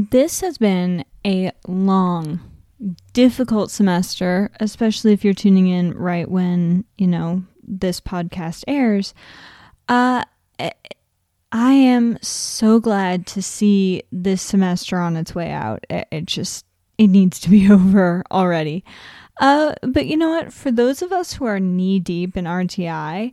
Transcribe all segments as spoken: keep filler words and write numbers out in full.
This has been a long, difficult semester, especially if you're tuning in right when, you know, this podcast airs. Uh, I am so glad to see this semester on its way out. It, it just, it needs to be over already. Uh, but you know what? For those of us who are knee deep in R T I,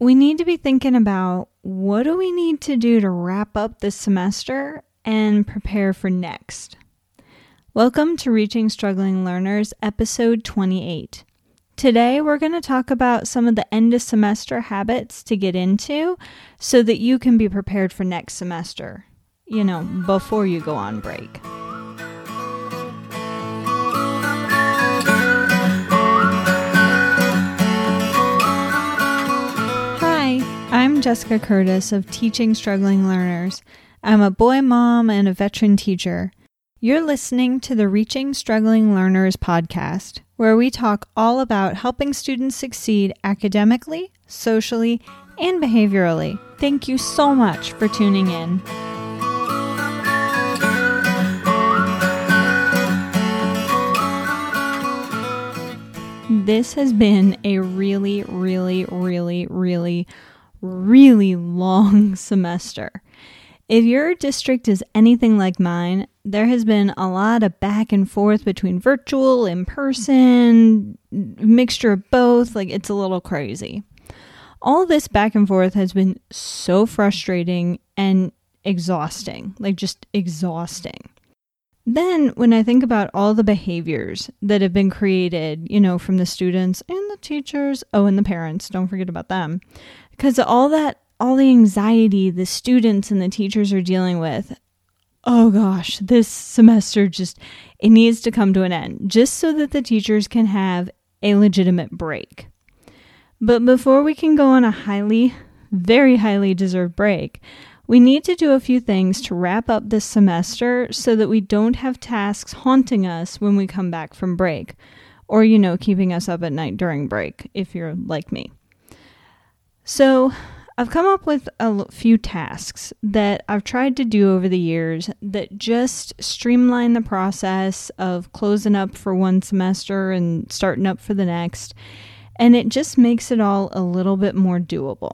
we need to be thinking about what do we need to do to wrap up this semester and prepare for next. Welcome to Reaching Struggling Learners, episode twenty-eight. Today, we're going to talk about some of the end of semester habits to get into so that you can be prepared for next semester, you know, before you go on break. Hi, I'm Jessica Curtis of Teaching Struggling Learners. I'm a boy mom and a veteran teacher. You're listening to the Reaching Struggling Learners podcast, where we talk all about helping students succeed academically, socially, and behaviorally. Thank you so much for tuning in. This has been a really, really, really, really, really long semester. If your district is anything like mine, there has been a lot of back and forth between virtual, in-person, mixture of both. Like, it's a little crazy. All this back and forth has been so frustrating and exhausting, like just exhausting. Then when I think about all the behaviors that have been created, you know, from the students and the teachers, oh, and the parents, don't forget about them, because all that all the anxiety the students and the teachers are dealing with, oh gosh, this semester just, it needs to come to an end just so that the teachers can have a legitimate break. But before we can go on a highly, very highly deserved break, we need to do a few things to wrap up this semester so that we don't have tasks haunting us when we come back from break, or, you know, keeping us up at night during break if you're like me. So I've come up with a few tasks that I've tried to do over the years that just streamline the process of closing up for one semester and starting up for the next, and it just makes it all a little bit more doable.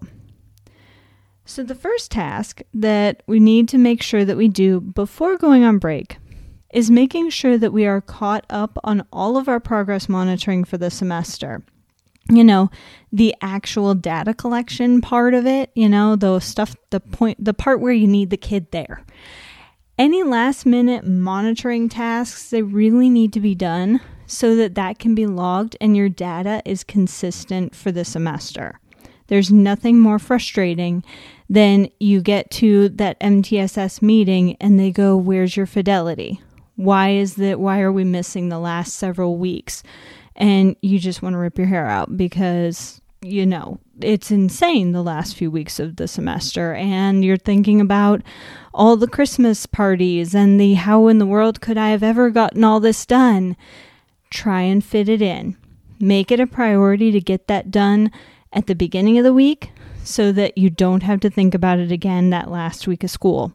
So the first task that we need to make sure that we do before going on break is making sure that we are caught up on all of our progress monitoring for the semester. You know, the actual data collection part of it, you know, the stuff, the point, the part where you need the kid there. Any last minute monitoring tasks, they really need to be done so that that can be logged and your data is consistent for the semester. There's nothing more frustrating than you get to that M T S S meeting and they go, "Where's your fidelity? Why is that? Why are we missing the last several weeks?" And you just want to rip your hair out because, you know, it's insane the last few weeks of the semester. And you're thinking about all the Christmas parties and the how in the world could I have ever gotten all this done? Try and fit it in. Make it a priority to get that done at the beginning of the week so that you don't have to think about it again that last week of school.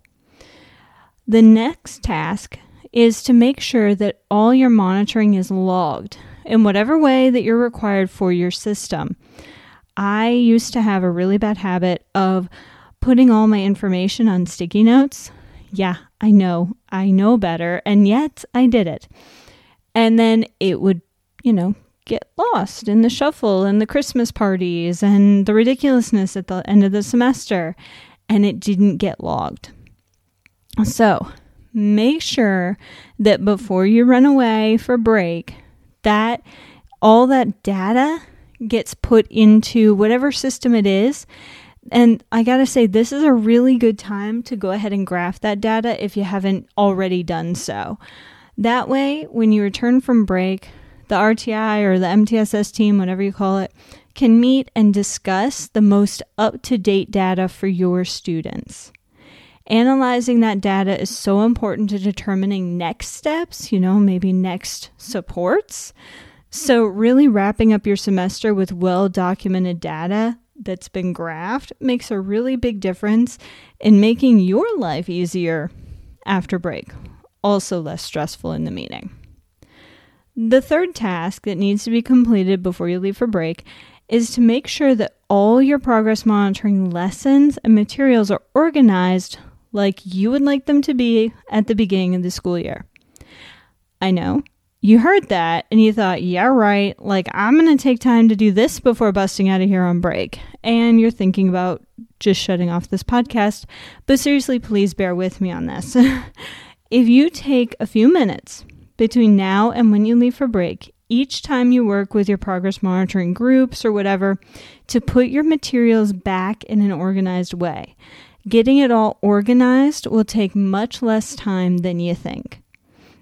The next task is to make sure that all your monitoring is logged in whatever way that you're required for your system. I used to have a really bad habit of putting all my information on sticky notes. Yeah, I know, I know better, and yet I did it. And then it would, you know, get lost in the shuffle and the Christmas parties and the ridiculousness at the end of the semester, and it didn't get logged. So make sure that before you run away for break, that all that data gets put into whatever system it is. And I gotta say, this is a really good time to go ahead and graph that data if you haven't already done so. That way, when you return from break, the R T I or the M T S S team, whatever you call it, can meet and discuss the most up-to-date data for your students. Analyzing that data is so important to determining next steps, you know, maybe next supports. So really wrapping up your semester with well-documented data that's been graphed makes a really big difference in making your life easier after break, also less stressful in the meeting. The third task that needs to be completed before you leave for break is to make sure that all your progress monitoring lessons and materials are organized like you would like them to be at the beginning of the school year. I know, you heard that and you thought, yeah, right, like I'm going to take time to do this before busting out of here on break. And you're thinking about just shutting off this podcast, but seriously, please bear with me on this. If you take a few minutes between now and when you leave for break, each time you work with your progress monitoring groups or whatever, to put your materials back in an organized way. Getting it all organized will take much less time than you think.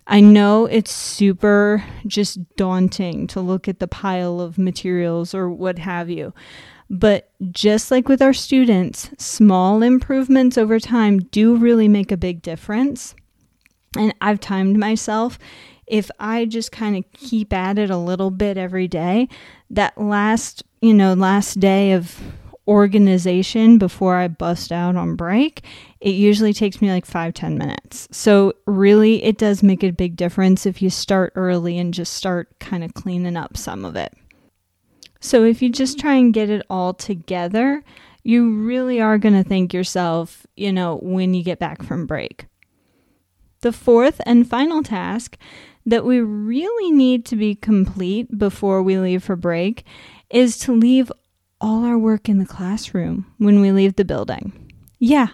I know it's super just daunting to look at the pile of materials or what have you, but just like with our students, small improvements over time do really make a big difference. And I've timed myself. If I just kind of keep at it a little bit every day, that last, you know, last day of organization before I bust out on break, it usually takes me like five, ten minutes. So really, it does make a big difference if you start early and just start kind of cleaning up some of it. So if you just try and get it all together, you really are going to thank yourself, you know, when you get back from break. The fourth and final task that we really need to be complete before we leave for break is to leave all our work in the classroom when we leave the building. Yeah,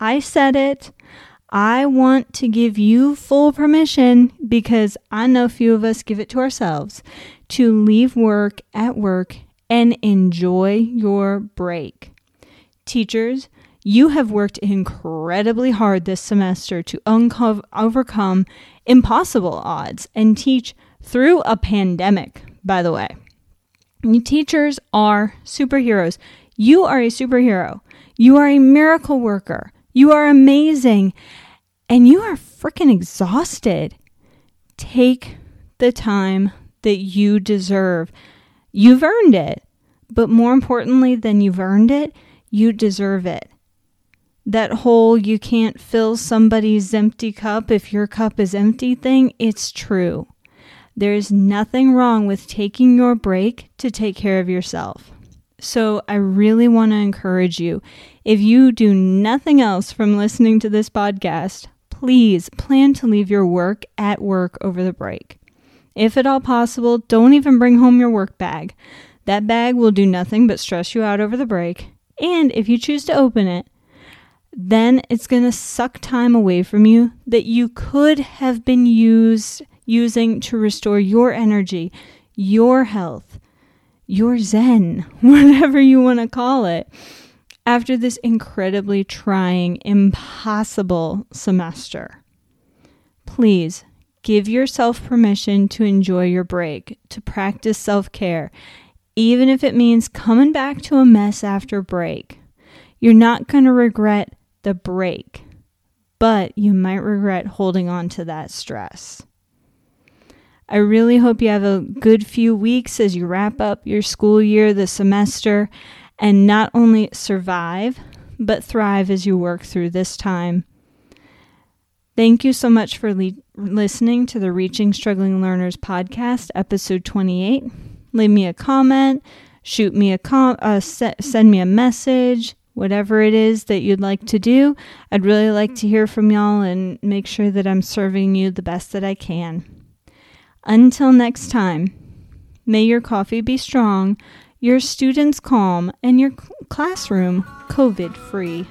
I said it. I want to give you full permission, because I know few of us give it to ourselves, to leave work at work and enjoy your break. Teachers, you have worked incredibly hard this semester to unco- overcome impossible odds and teach through a pandemic, by the way. You teachers are superheroes. You are a superhero. You are a miracle worker. You are amazing. And you are freaking exhausted. Take the time that you deserve. You've earned it. But more importantly than you've earned it, you deserve it. That whole you can't fill somebody's empty cup if your cup is empty thing, it's true. There is nothing wrong with taking your break to take care of yourself. So I really want to encourage you, if you do nothing else from listening to this podcast, please plan to leave your work at work over the break. If at all possible, don't even bring home your work bag. That bag will do nothing but stress you out over the break. And if you choose to open it, then it's going to suck time away from you that you could have been used using to restore your energy, your health, your zen, whatever you want to call it, after this incredibly trying, impossible semester. Please give yourself permission to enjoy your break, to practice self-care, even if it means coming back to a mess after break. You're not going to regret the break, but you might regret holding on to that stress. I really hope you have a good few weeks as you wrap up your school year, the semester, and not only survive, but thrive as you work through this time. Thank you so much for le- listening to the Reaching Struggling Learners podcast, episode twenty-eight. Leave me a comment, shoot me a com- uh, se- send me a message, whatever it is that you'd like to do. I'd really like to hear from y'all and make sure that I'm serving you the best that I can. Until next time, may your coffee be strong, your students calm, and your classroom COVID-free.